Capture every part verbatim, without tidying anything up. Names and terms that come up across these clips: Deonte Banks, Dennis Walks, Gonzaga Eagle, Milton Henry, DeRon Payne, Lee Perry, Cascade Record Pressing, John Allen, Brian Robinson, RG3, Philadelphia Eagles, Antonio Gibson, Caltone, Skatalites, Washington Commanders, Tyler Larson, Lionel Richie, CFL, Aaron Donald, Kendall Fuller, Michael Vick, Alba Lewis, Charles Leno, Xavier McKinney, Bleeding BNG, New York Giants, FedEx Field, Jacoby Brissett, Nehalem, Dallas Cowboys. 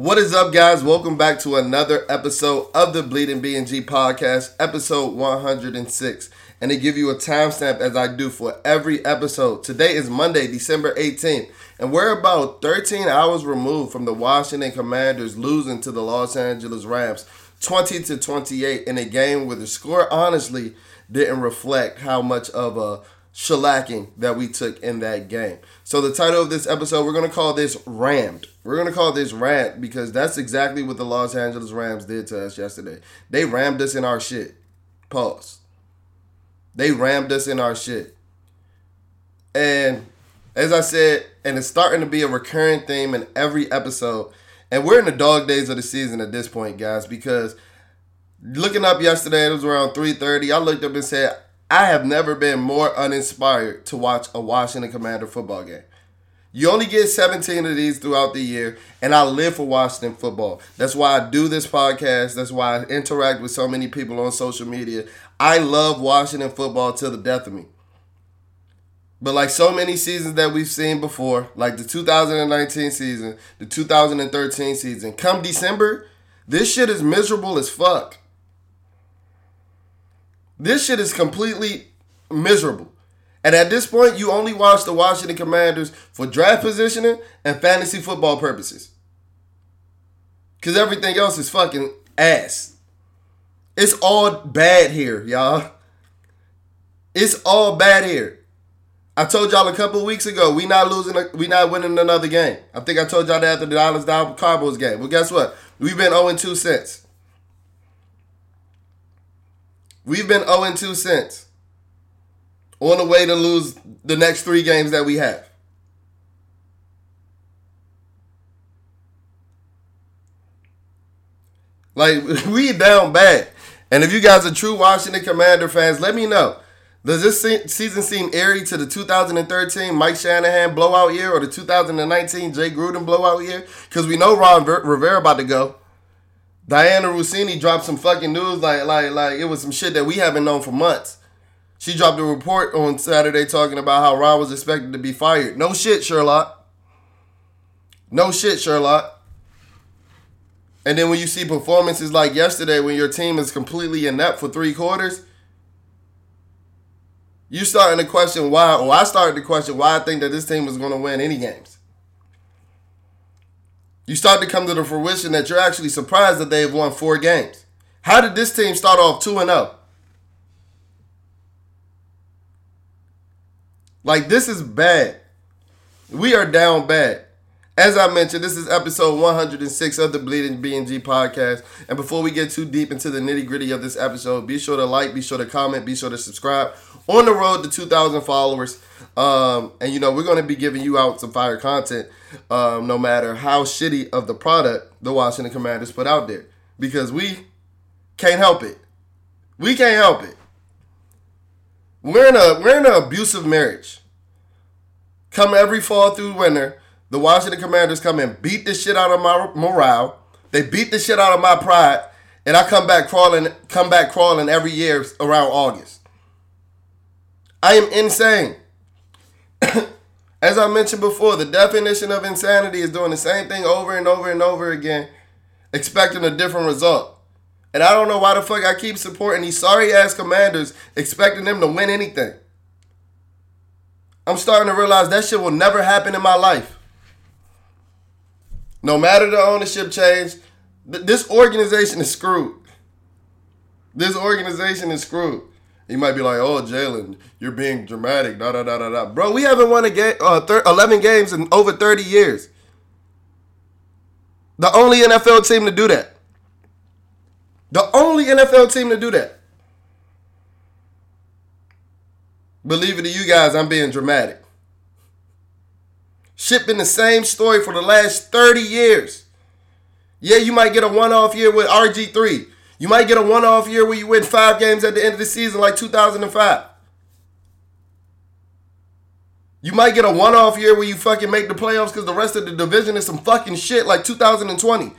What is up, guys? Welcome back to another episode of the Bleeding B N G podcast, episode one hundred six. And they give you a timestamp as I do for every episode. Today is Monday, December eighteenth, and we're about thirteen hours removed from the Washington Commanders losing to the Los Angeles Rams twenty to twenty-eight in a game where the score honestly didn't reflect how much of a shellacking that we took in that game. So the title of this episode, we're going to call this Rammed. We're going to call this Rammed because that's exactly what the Los Angeles Rams did to us yesterday. They rammed us in our shit. Pause. They rammed us in our shit. And as I said, and it's starting to be a recurring theme in every episode. And we're in the dog days of the season at this point, guys, because looking up yesterday, it was around three thirty. I looked up and said, I have never been more uninspired to watch a Washington Commander football game. You only get seventeen of these throughout the year, and I live for Washington football. That's why I do this podcast. That's why I interact with so many people on social media. I love Washington football to the death of me. But like so many seasons that we've seen before, like the two thousand nineteen season, the two thousand thirteen season, come December, this shit is miserable as fuck. This shit is completely miserable. And at this point, you only watch the Washington Commanders for draft positioning and fantasy football purposes. Because everything else is fucking ass. It's all bad here, y'all. It's all bad here. I told y'all a couple weeks ago, we not losing, a, we not winning another game. I think I told y'all that after the Dallas Cowboys game. Well, guess what? We've been oh and two since. We've been oh and two since, on the way to lose the next three games that we have. Like, we down bad. And if you guys are true Washington Commander fans, let me know. Does this se- season seem eerie to the two thousand thirteen Mike Shanahan blowout year or the two thousand nineteen Jay Gruden blowout year? Because we know Ron Ver- Rivera about to go. Diana Russini dropped some fucking news, like like like it was some shit that we haven't known for months. She dropped a report on Saturday talking about how Ron was expected to be fired. No shit, Sherlock. No shit, Sherlock. And then when you see performances like yesterday, when your team is completely inept for three quarters, you starting to question why, or I started to question why I think that this team was going to win any games. You start to come to the fruition that you're actually surprised that they've won four games. How did this team start off two and oh? Like, this is bad. We are down bad. As I mentioned, this is episode one hundred six of the Bleeding B N G podcast. And before we get too deep into the nitty-gritty of this episode, be sure to like, be sure to comment, be sure to subscribe. On the road to two thousand followers. Um, and, you know, we're going to be giving you out some fire content, um, no matter how shitty of the product the Washington Commanders put out there. Because we can't help it. We can't help it. We're in a we're in an abusive marriage. Come every fall through winter, the Washington Commanders come and beat the shit out of my morale. They beat the shit out of my pride. And I come back crawling, come back crawling every year around August. I am insane. As I mentioned before, the definition of insanity is doing the same thing over and over and over again, expecting a different result. And I don't know why the fuck I keep supporting these sorry-ass Commanders, expecting them to win anything. I'm starting to realize that shit will never happen in my life. No matter the ownership change, th- this organization is screwed. This organization is screwed. You might be like, oh, Jalen, you're being dramatic, da da da da da. Bro, we haven't won a game, uh, thir- eleven games in over thirty years. The only N F L team to do that. The only N F L team to do that. Believe it to you guys, I'm being dramatic. Shit been the same story for the last thirty years. Yeah, you might get a one-off year with R G three. You might get a one-off year where you win five games at the end of the season like two thousand five. You might get a one-off year where you fucking make the playoffs because the rest of the division is some fucking shit like two thousand twenty.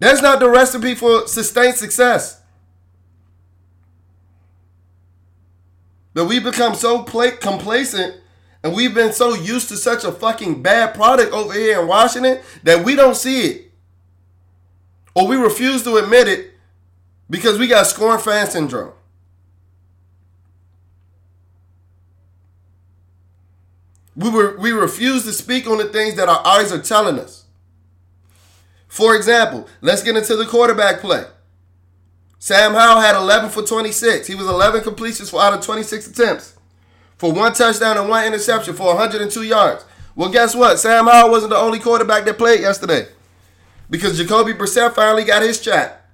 That's not the recipe for sustained success. But we become so pl- complacent And we've been so used to such a fucking bad product over here in Washington that we don't see it. Or we refuse to admit it because we got scorn fan syndrome. We were, we refuse to speak on the things that our eyes are telling us. For example, let's get into the quarterback play. Sam Howell had eleven for twenty-six. He was eleven completions for out of twenty-six attempts for one touchdown and one interception for one hundred two yards. Well, guess what? Sam Howell wasn't the only quarterback that played yesterday because Jacoby Brissett finally got his chat.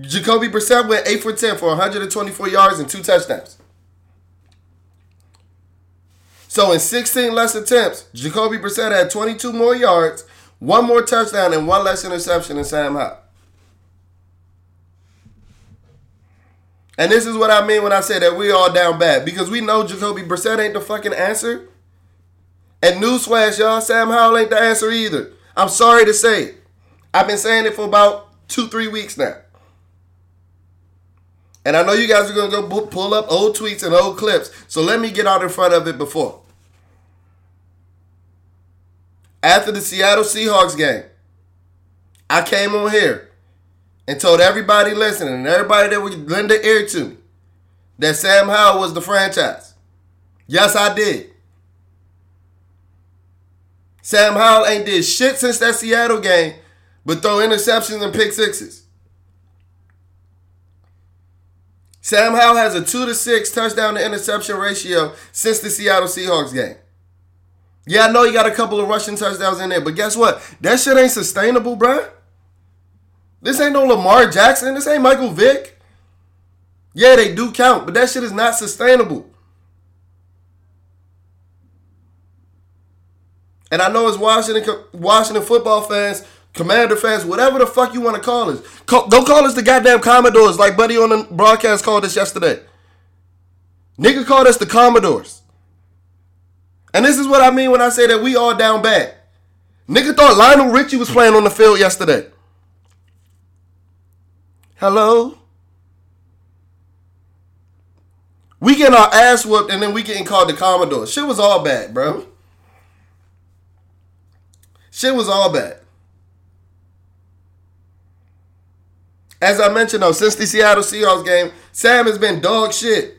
Jacoby Brissett went eight for ten for one hundred twenty-four yards and two touchdowns. So in sixteen less attempts, Jacoby Brissett had twenty-two more yards, one more touchdown, and one less interception than Sam Howell. And this is what I mean when I say that we're all down bad, because we know Jacoby Brissett ain't the fucking answer. And newsflash, y'all, Sam Howell ain't the answer either. I'm sorry to say it. I've been saying it for about two, three weeks now. And I know you guys are going to go pull up old tweets and old clips, so let me get out in front of it before. After the Seattle Seahawks game, I came on here and told everybody listening and everybody that would lend their ear to me that Sam Howell was the franchise. Yes, I did. Sam Howell ain't did shit since that Seattle game but throw interceptions and pick sixes. Sam Howell has a two to six touchdown to interception ratio since the Seattle Seahawks game. Yeah, I know he got a couple of rushing touchdowns in there, but guess what? That shit ain't sustainable, bruh. This ain't no Lamar Jackson. This ain't Michael Vick. Yeah, they do count, but that shit is not sustainable. And I know as Washington Washington football fans, Commander fans, whatever the fuck you want to call us, call, don't call us the goddamn Commodores like Buddy on the broadcast called us yesterday. Nigga called us the Commodores. And this is what I mean when I say that we all down bad. Nigga thought Lionel Richie was playing on the field yesterday. Hello? We getting our ass whooped and then we getting called the Commodores. Shit was all bad, bro. Shit was all bad. As I mentioned, though, since the Seattle Seahawks game, Sam has been dog shit.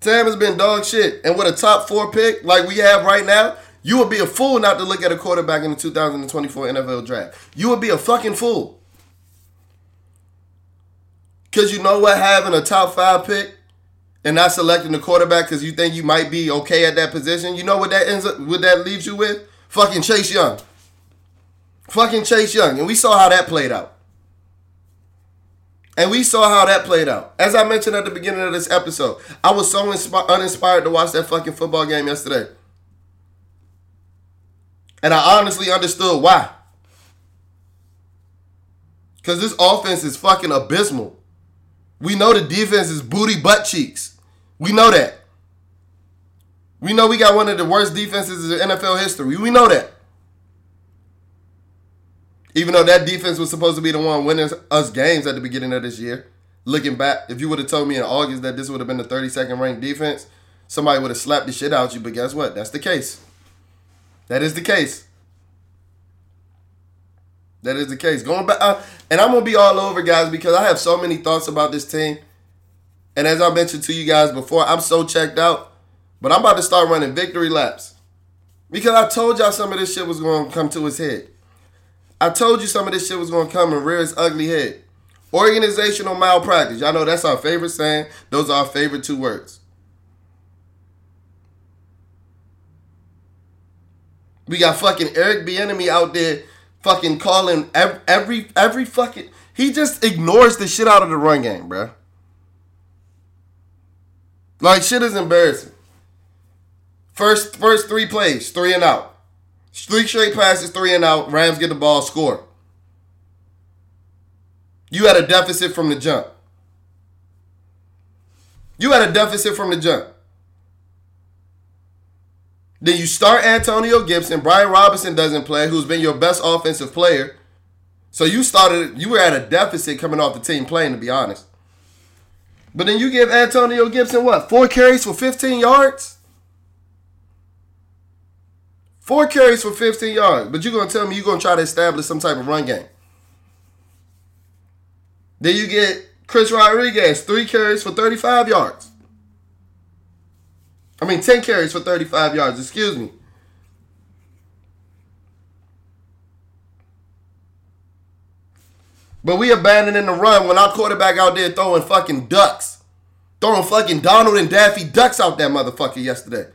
Sam has been dog shit. And with a top four pick like we have right now, you would be a fool not to look at a quarterback in the two thousand twenty-four N F L draft. You would be a fucking fool. Because you know what? Having a top five pick and not selecting the quarterback because you think you might be okay at that position, you know what that ends up, what that leaves you with? Fucking Chase Young. Fucking Chase Young. And we saw how that played out. And we saw how that played out. As I mentioned at the beginning of this episode, I was so insp- uninspired to watch that fucking football game yesterday. And I honestly understood why. Because this offense is fucking abysmal. We know the defense is booty butt cheeks. We know that. We know we got one of the worst defenses in N F L history. We know that. Even though that defense was supposed to be the one winning us games at the beginning of this year. Looking back, if you would have told me in August that this would have been the thirty-second ranked defense, somebody would have slapped the shit out of you. But guess what? That's the case. That is the case. That is the case. Going back, uh, and I'm going to be all over, guys, because I have so many thoughts about this team. And as I mentioned to you guys before, I'm so checked out. But I'm about to start running victory laps. Because I told y'all some of this shit was going to come to its head. I told you some of this shit was going to come and rear its ugly head. Organizational malpractice. Y'all know that's our favorite saying. Those are our favorite two words. We got fucking Eric Bieniemy out there fucking calling every, every every fucking... He just ignores the shit out of the run game, bro. Like, shit is embarrassing. First, first three plays, three and out. Three straight passes, three and out. Rams get the ball, score. You had a deficit from the jump. You had a deficit from the jump. Then you start Antonio Gibson. Brian Robinson doesn't play, who's been your best offensive player. So you started, you were at a deficit coming off the team playing, to be honest. But then you give Antonio Gibson what? Four carries for fifteen yards? Four carries for fifteen yards. But you're going to tell me you're going to try to establish some type of run game. Then you get Chris Rodriguez, three carries for thirty-five yards. I mean, ten carries for thirty-five yards, excuse me. But we abandoning the run when our quarterback out there throwing fucking ducks. Throwing fucking Donald and Daffy Ducks out that motherfucker yesterday.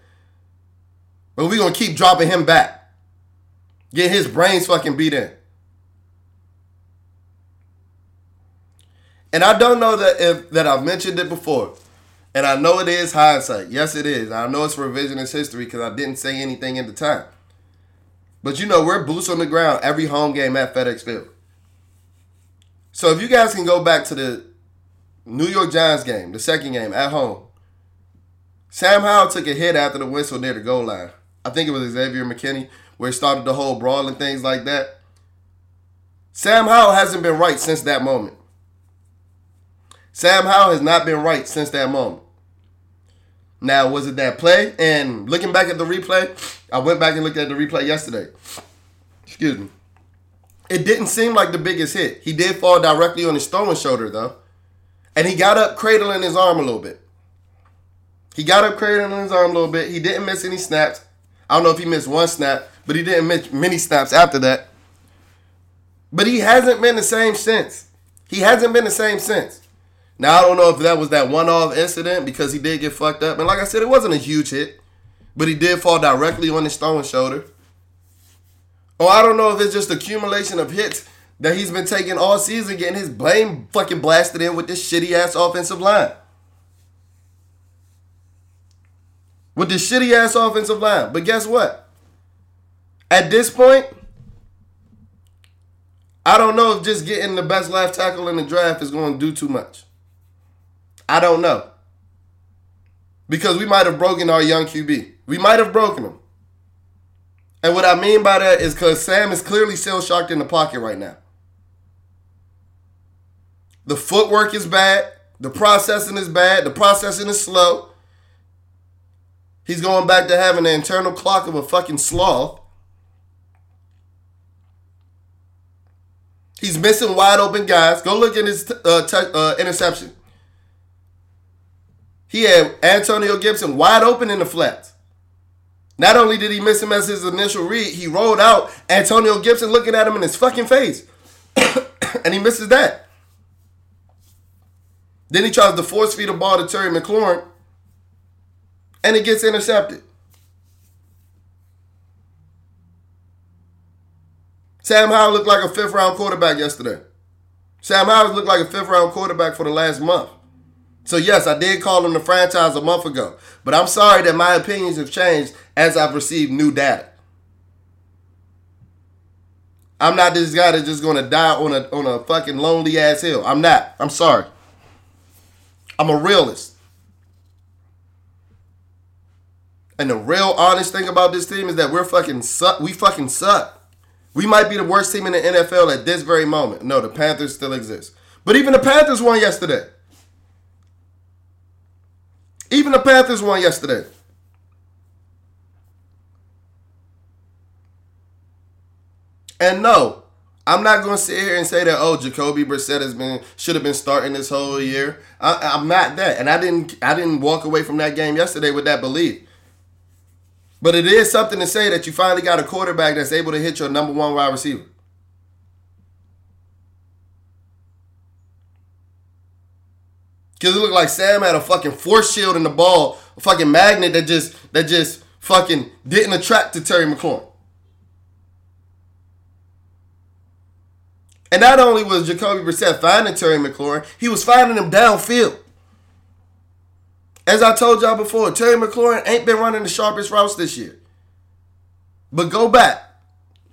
But we going to keep dropping him back. Get his brains fucking beat in. And I don't know that if that I've mentioned it before. And I know it is hindsight. Yes, it is. I know it's revisionist history because I didn't say anything at the time. But you know, we're boots on the ground every home game at FedEx Field. So if you guys can go back to the New York Giants game, the second game at home, Sam Howell took a hit after the whistle near the goal line. I think it was Xavier McKinney where he started the whole brawl and things like that. Sam Howell hasn't been right since that moment. Sam Howell has not been right since that moment. Now, was it that play? And looking back at the replay, I went back and looked at the replay yesterday. Excuse me. It didn't seem like the biggest hit. He did fall directly on his throwing shoulder, though. And he got up cradling his arm a little bit. He got up cradling his arm a little bit. He didn't miss any snaps. I don't know if he missed one snap, but he didn't miss many snaps after that. But he hasn't been the same since. He hasn't been the same since. Now, I don't know if that was that one-off incident because he did get fucked up. And like I said, it wasn't a huge hit. But he did fall directly on his throwing shoulder. Or I don't know if it's just accumulation of hits that he's been taking all season, getting his blame fucking blasted in with this shitty-ass offensive line. With this shitty-ass offensive line. But guess what? At this point, I don't know if just getting the best left tackle in the draft is going to do too much. I don't know. Because we might have broken our young Q B. We might have broken him. And what I mean by that is because Sam is clearly still shocked in the pocket right now. The footwork is bad. The processing is bad. The processing is slow. He's going back to having an internal clock of a fucking sloth. He's missing wide open guys. Go look at his uh, t- uh, interception. He had Antonio Gibson wide open in the flats. Not only did he miss him as his initial read, he rolled out Antonio Gibson looking at him in his fucking face. And he misses that. Then he tries to force feed the ball to Terry McLaurin. And it gets intercepted. Sam Howell looked like a fifth round quarterback yesterday. Sam Howell looked like a fifth round quarterback for the last month. So, yes, I did call him the franchise a month ago. But I'm sorry that my opinions have changed as I've received new data. I'm not this guy that's just going to die on a on a fucking lonely-ass hill. I'm not. I'm sorry. I'm a realist. And the real honest thing about this team is that we're fucking suck. We fucking suck. We might be the worst team in the N F L at this very moment. No, the Panthers still exist. But even the Panthers won yesterday. Even the Panthers won yesterday. And no, I'm not going to sit here and say that, oh, Jacoby Brissett has been should have been starting this whole year. I, I'm not that. And I didn't I didn't walk away from that game yesterday with that belief. But it is something to say that you finally got a quarterback that's able to hit your number one wide receiver. Because it looked like Sam had a fucking force shield in the ball, a fucking magnet that just that just fucking didn't attract to Terry McLaurin. And not only was Jacoby Brissett finding Terry McLaurin, he was finding him downfield. As I told y'all before, Terry McLaurin ain't been running the sharpest routes this year. But go back.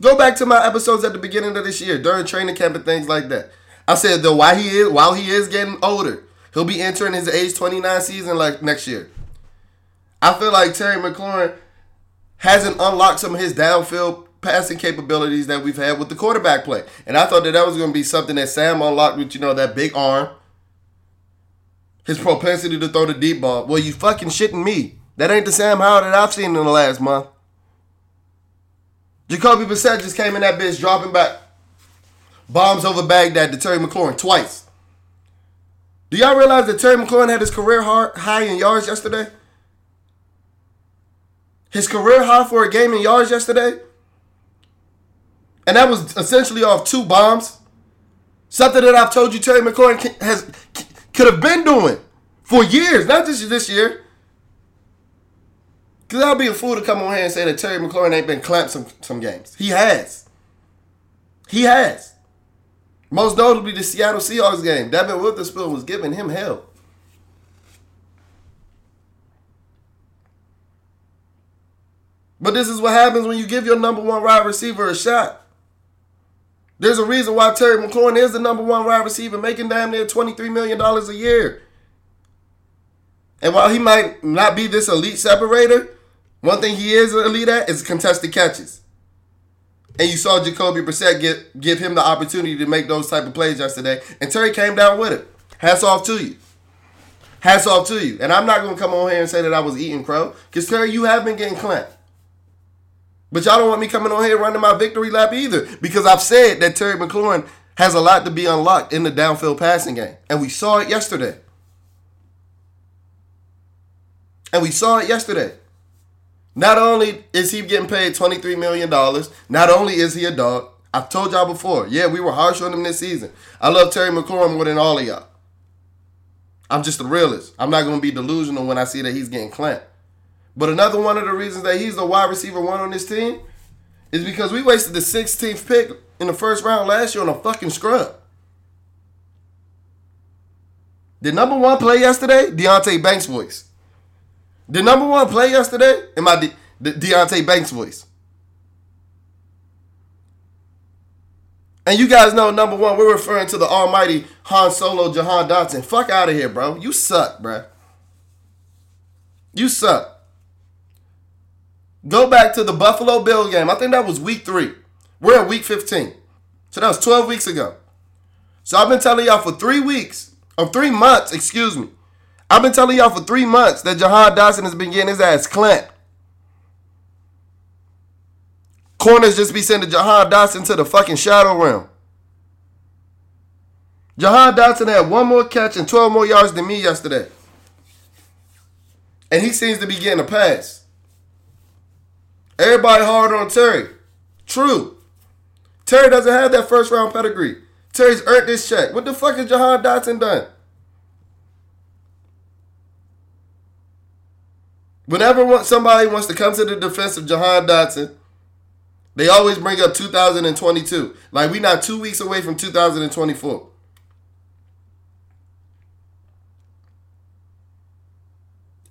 Go back to my episodes at the beginning of this year during training camp and things like that. I said though while he is while he is getting older, he'll be entering his age twenty-nine season like next year. I feel like Terry McLaurin hasn't unlocked some of his downfield passing capabilities that we've had with the quarterback play. And I thought that that was going to be something that Sam unlocked with, you know, that big arm. his propensity to throw the deep ball. Well, you fucking shitting me. That ain't the Sam Howell that I've seen in the last month. Jacoby Brissett just came in that bitch dropping back. Bombs over Baghdad to Terry McLaurin twice. Do y'all realize that Terry McLaurin had his career high in yards yesterday? His career high for a game in yards yesterday? And that was essentially off two bombs. Something that I've told you Terry McLaurin has, could have been doing for years, not just this year. Because I'll be a fool to come on here and say that Terry McLaurin ain't been clamped some, some games. He has. He has. Most notably the Seattle Seahawks game. Devin Witherspoon was giving him hell. But this is what happens when you give your number one wide receiver a shot. There's a reason why Terry McLaurin is the number one wide receiver, making damn near twenty-three million dollars a year. And while he might not be this elite separator, one thing he is elite at is contested catches. And you saw Jacoby Brissett get, give him the opportunity to make those type of plays yesterday. And Terry came down with it. Hats off to you. Hats off to you. And I'm not going to come on here and say that I was eating crow. Because, Terry, you have been getting clamped. But y'all don't want me coming on here running my victory lap either. Because I've said that Terry McLaurin has a lot to be unlocked in the downfield passing game. And we saw it yesterday. And we saw it yesterday. Not only is he getting paid twenty-three million dollars, not only is he a dog. I've told y'all before, yeah, we were harsh on him this season. I love Terry McLaurin more than all of y'all. I'm just a realist. I'm not going to be delusional when I see that he's getting clamped. But another one of the reasons that he's the wide receiver one on this team is because we wasted the sixteenth pick in the first round last year on a fucking scrub. The number one play yesterday, Deonte Banks' voice. The number one play yesterday, in my De- De- Deonte Banks' voice. And you guys know, number one, we're referring to the almighty Han Solo, Jahan Dotson. Fuck out of here, bro. You suck, bro. You suck. Go back to the Buffalo Bill game. I think that was week three. We're in week fifteen. So that was twelve weeks ago. So I've been telling y'all for three weeks, or three months, excuse me. I've been telling y'all for three months that Jahan Dotson has been getting his ass clamped. Corners just be sending Jahan Dotson to the fucking shadow realm. Jahan Dotson had one more catch and twelve more yards than me yesterday. And he seems to be getting a pass. Everybody hard on Terry. True. Terry doesn't have that first round pedigree. Terry's earned this check. What the fuck has Jahan Dotson done? Whenever somebody wants to come to the defense of Jahan Dotson, they always bring up two thousand twenty-two. Like we not two weeks away from two thousand twenty-four.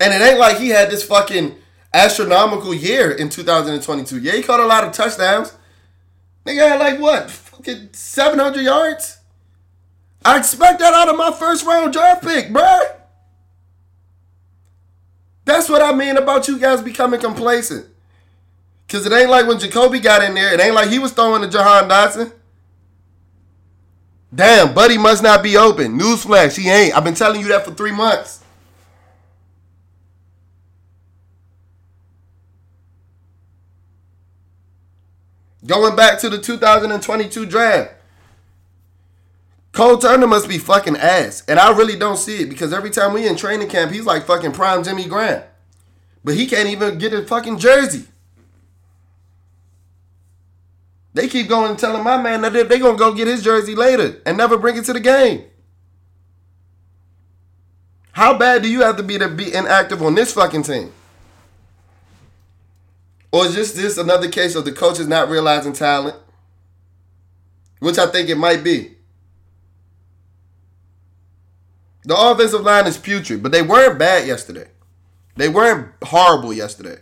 And it ain't like he had this fucking astronomical year in two thousand twenty-two. Yeah, he caught a lot of touchdowns. Nigga had like what? Fucking seven hundred yards? I expect that out of my first round draft pick, bruh. That's what I mean about you guys becoming complacent. Because it ain't like when Jacoby got in there, it ain't like he was throwing to Jahan Dotson. Damn, buddy must not be open. Newsflash, he ain't. I've been telling you that for three months. Going back to the two thousand twenty-two draft. Cole Turner must be fucking ass. And I really don't see it because every time we in training camp, he's like fucking prime Jimmy Graham. But he can't even get his fucking jersey. They keep going and telling my man that they're going to go get his jersey later and never bring it to the game. How bad do you have to be to be inactive on this fucking team? Or is this, this another case of the coaches not realizing talent? Which I think it might be. The offensive line is putrid, but they weren't bad yesterday. They weren't horrible yesterday.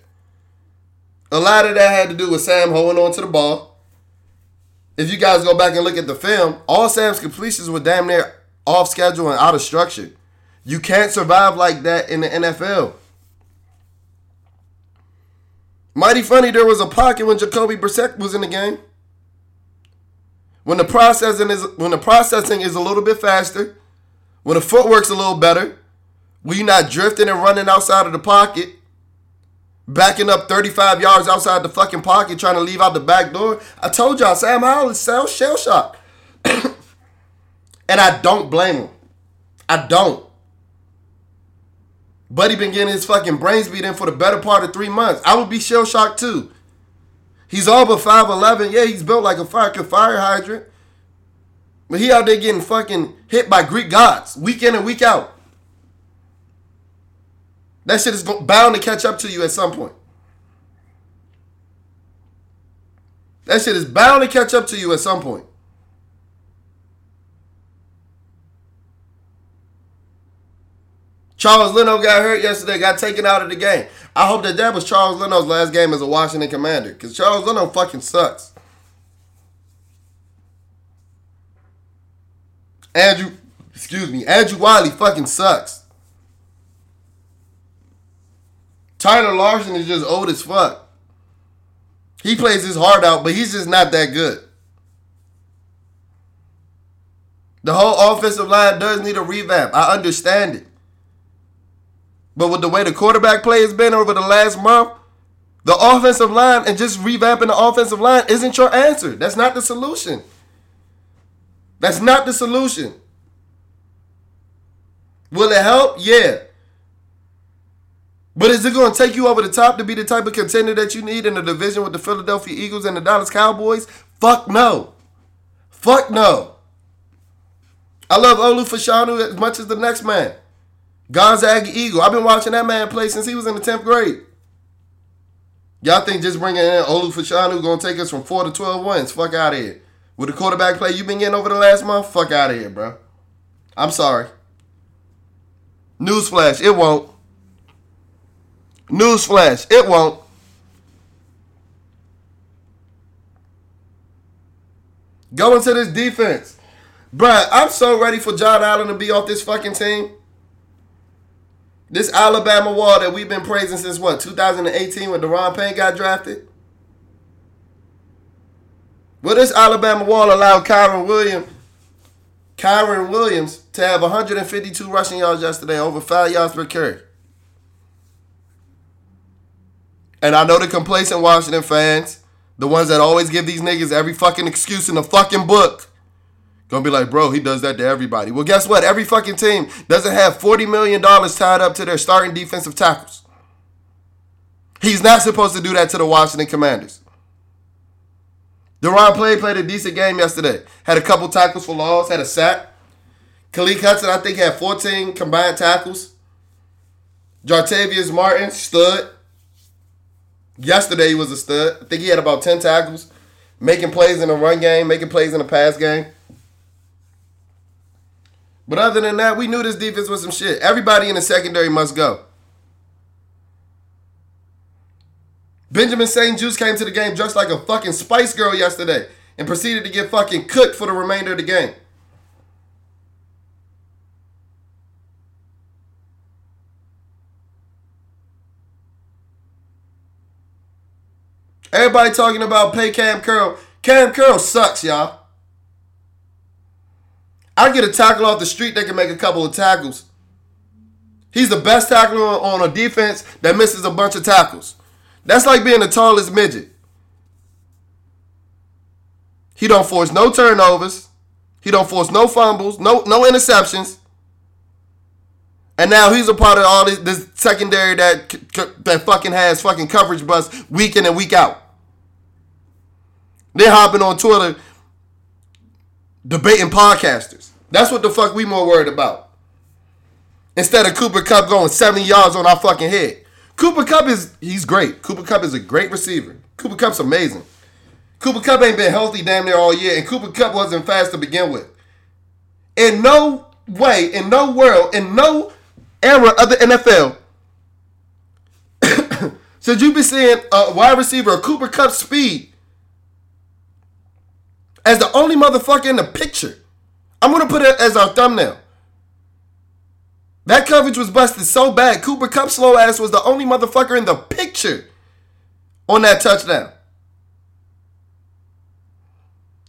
A lot of that had to do with Sam holding on to the ball. If you guys go back and look at the film, all Sam's completions were damn near off schedule and out of structure. You can't survive like that in the N F L. Mighty funny, there was a pocket when Jacoby Brissett was in the game. When the processing is when the processing is a little bit faster, when the footwork's a little better, When you're not drifting and running outside of the pocket, backing up thirty-five yards outside the fucking pocket, trying to leave out the back door. I told y'all, Sam Howell is shell-shocked. And I don't blame him. I don't. Buddy been getting his fucking brains beat in for the better part of three months. I would be shell-shocked too. He's all but five eleven. Yeah, he's built like a fucking fire hydrant. But he out there getting fucking hit by Greek gods week in and week out. That shit is bound to catch up to you at some point. That shit is bound to catch up to you at some point. Charles Leno got hurt yesterday, got taken out of the game. I hope that that was Charles Leno's last game as a Washington Commander, because Charles Leno fucking sucks. Andrew, excuse me, Andrew Wiley fucking sucks. Tyler Larson is just old as fuck. He plays his heart out, but he's just not that good. The whole offensive line does need a revamp. I understand it. But with the way the quarterback play has been over the last month, the offensive line and just revamping the offensive line isn't your answer. That's not the solution. That's not the solution. Will it help? Yeah. But is it going to take you over the top to be the type of contender that you need in the division with the Philadelphia Eagles and the Dallas Cowboys? Fuck no. Fuck no. I love Olu Fashanu as much as the next man. Gonzaga Eagle. I've been watching that man play since he was in the tenth grade. Y'all think just bringing in Olu Fashanu going to take us from four to twelve wins? Fuck out of here. With the quarterback play you've been getting over the last month? Fuck out of here, bro. I'm sorry. Newsflash, it won't. Newsflash, it won't. Going to this defense. Bruh, I'm so ready for John Allen to be off this fucking team. This Alabama wall that we've been praising since, what, two thousand eighteen when DeRon Payne got drafted? Will this Alabama wall allow Kyren Williams, Kyren Williams to have one hundred fifty-two rushing yards yesterday, over five yards per carry? And I know the complacent Washington fans, the ones that always give these niggas every fucking excuse in the fucking book, gonna be like, bro, he does that to everybody. Well, guess what? Every fucking team doesn't have forty million dollars tied up to their starting defensive tackles. He's not supposed to do that to the Washington Commanders. DeRon Payne played a decent game yesterday. Had a couple tackles for loss, had a sack. Khalil Hudson, I think, had fourteen combined tackles. Jartavius Martin, stud. Yesterday he was a stud. I think he had about ten tackles, making plays in the run game, making plays in the pass game. But other than that, we knew this defense was some shit. Everybody in the secondary must go. Benjamin Saint-Juste came to the game dressed like a fucking Spice Girl yesterday and proceeded to get fucking cooked for the remainder of the game. Everybody talking about pay Cam Curl. Cam Curl sucks, y'all. I get a tackle off the street that can make a couple of tackles. He's the best tackler on a defense that misses a bunch of tackles. That's like being the tallest midget. He don't force no turnovers. He don't force no fumbles, no, no interceptions. And now he's a part of all this, this secondary that that fucking has fucking coverage busts week in and week out. They're hopping on Twitter debating podcasters. That's what the fuck we more worried about. Instead of Cooper Kupp going seventy yards on our fucking head. Cooper Kupp is, he's great. Cooper Kupp is a great receiver. Cooper Kupp's amazing. Cooper Kupp ain't been healthy damn near all year, and Cooper Kupp wasn't fast to begin with. In no way, in no world, in no era of the N F L should you be seeing a wide receiver, a Cooper Kupp speed, as the only motherfucker in the picture. I'm going to put it as our thumbnail. That coverage was busted so bad, Cooper Kupp's slow ass was the only motherfucker in the picture on that touchdown.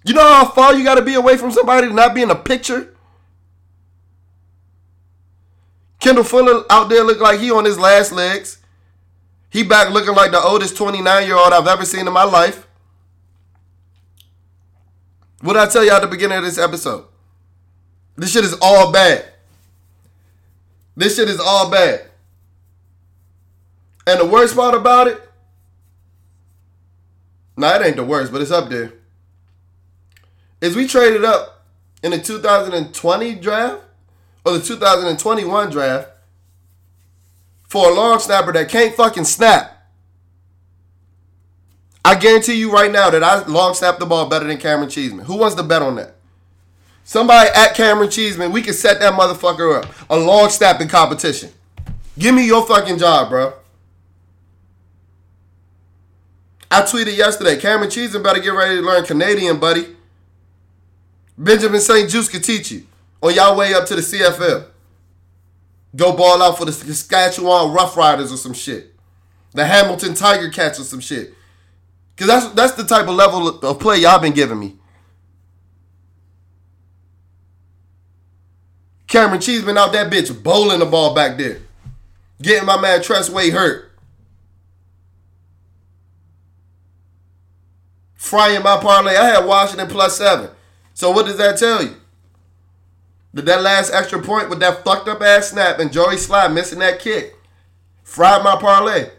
You know how far you got to be away from somebody to not be in the picture? Kendall Fuller out there look like he on his last legs. He back looking like the oldest twenty-nine-year-old I've ever seen in my life. What did I tell you at the beginning of this episode? This shit is all bad. This shit is all bad. And the worst part about it, nah, it ain't the worst, but it's up there, is we traded up in the two thousand twenty draft or the two thousand twenty-one draft for a long snapper that can't fucking snap. I guarantee you right now that I long snapped the ball better than Cameron Cheeseman. Who wants to bet on that? Somebody at Cameron Cheeseman, we can set that motherfucker up. A long snapping competition. Give me your fucking job, bro. I tweeted yesterday, Cameron Cheeseman better get ready to learn Canadian, buddy. Benjamin Saint-Juste could teach you on y'all way up to the C F L. Go ball out for the Saskatchewan Rough Riders or some shit. The Hamilton Tiger Cats or some shit. Because that's, that's the type of level of play y'all been giving me. Cameron Cheeseman out that bitch bowling the ball back there. Getting my man Tressway hurt. Frying my parlay. I had Washington plus seven. So what does that tell you? Did that last extra point with that fucked up ass snap and Joey Sly missing that kick fried my parlay?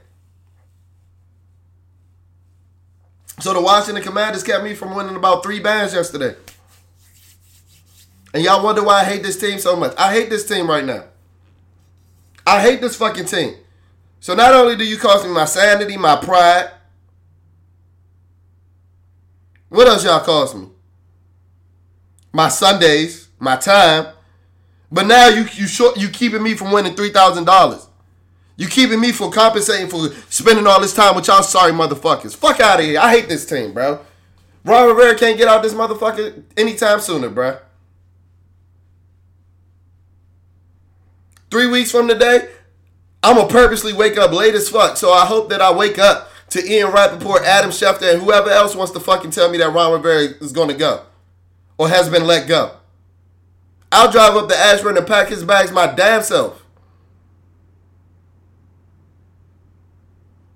So the Washington Commanders kept me from winning about three bands yesterday. And y'all wonder why I hate this team so much. I hate this team right now. I hate this fucking team. So not only do you cost me my sanity, my pride, what else y'all cost me? My Sundays, my time. But now you you short, you keeping me from winning three thousand dollars. You keeping me from compensating for spending all this time with y'all sorry motherfuckers. Fuck out of here. I hate this team, bro. Ron Rivera can't get out this motherfucker anytime sooner, bro. Three weeks from today, I'm going to purposely wake up late as fuck. So I hope that I wake up to Ian Rappaport, Adam Schefter, and whoever else wants to fucking tell me that Ron Rivera is going to go or has been let go. I'll drive up to Ashburn and pack his bags my damn self.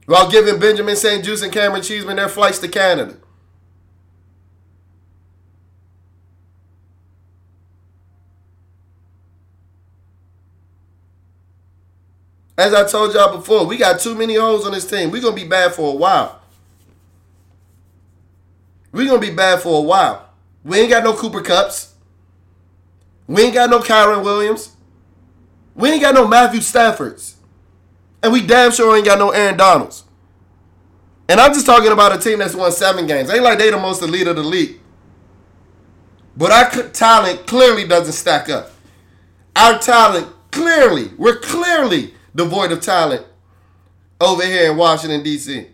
While giving Benjamin Saint-Juste and Cameron Cheeseman their flights to Canada. As I told y'all before, we got too many holes on this team. We're going to be bad for a while. We're going to be bad for a while. We ain't got no Cooper Kupps. We ain't got no Kyren Williams. We ain't got no Matthew Staffords. And we damn sure ain't got no Aaron Donalds. And I'm just talking about a team that's won seven games. Ain't like they the most elite of the league. But our talent clearly doesn't stack up. Our talent clearly, we're clearly devoid of talent over here in Washington, D C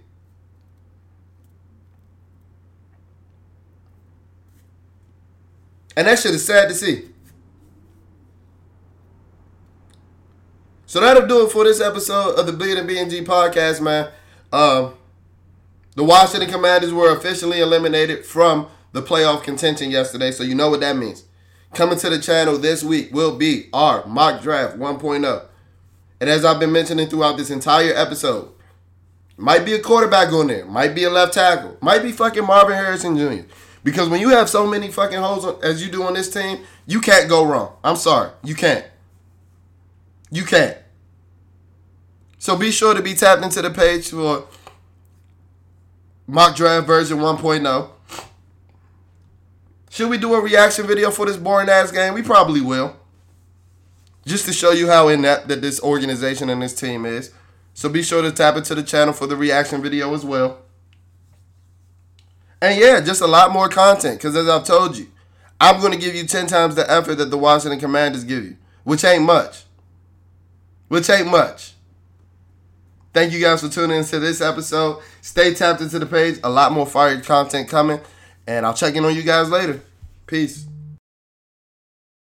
And that shit is sad to see. So that'll do it for this episode of the Bleeding B N G podcast, man. Um, the Washington Commanders were officially eliminated from the playoff contention yesterday, so you know what that means. Coming to the channel this week will be our mock draft one point oh. And as I've been mentioning throughout this entire episode, might be a quarterback on there, might be a left tackle, might be fucking Marvin Harrison Junior Because when you have so many fucking holes on, as you do on this team, you can't go wrong. I'm sorry. You can't. You can't. So be sure to be tapped into the page for mock draft version one point oh. Should we do a reaction video for this boring ass game? We probably will. Just to show you how inept that this organization and this team is. So be sure to tap into the channel for the reaction video as well. And yeah, just a lot more content. Because as I've told you, I'm going to give you ten times the effort that the Washington Commanders give you. Which ain't much. Which ain't much. Thank you guys for tuning into this episode. Stay tapped into the page. A lot more fire content coming. And I'll check in on you guys later. Peace.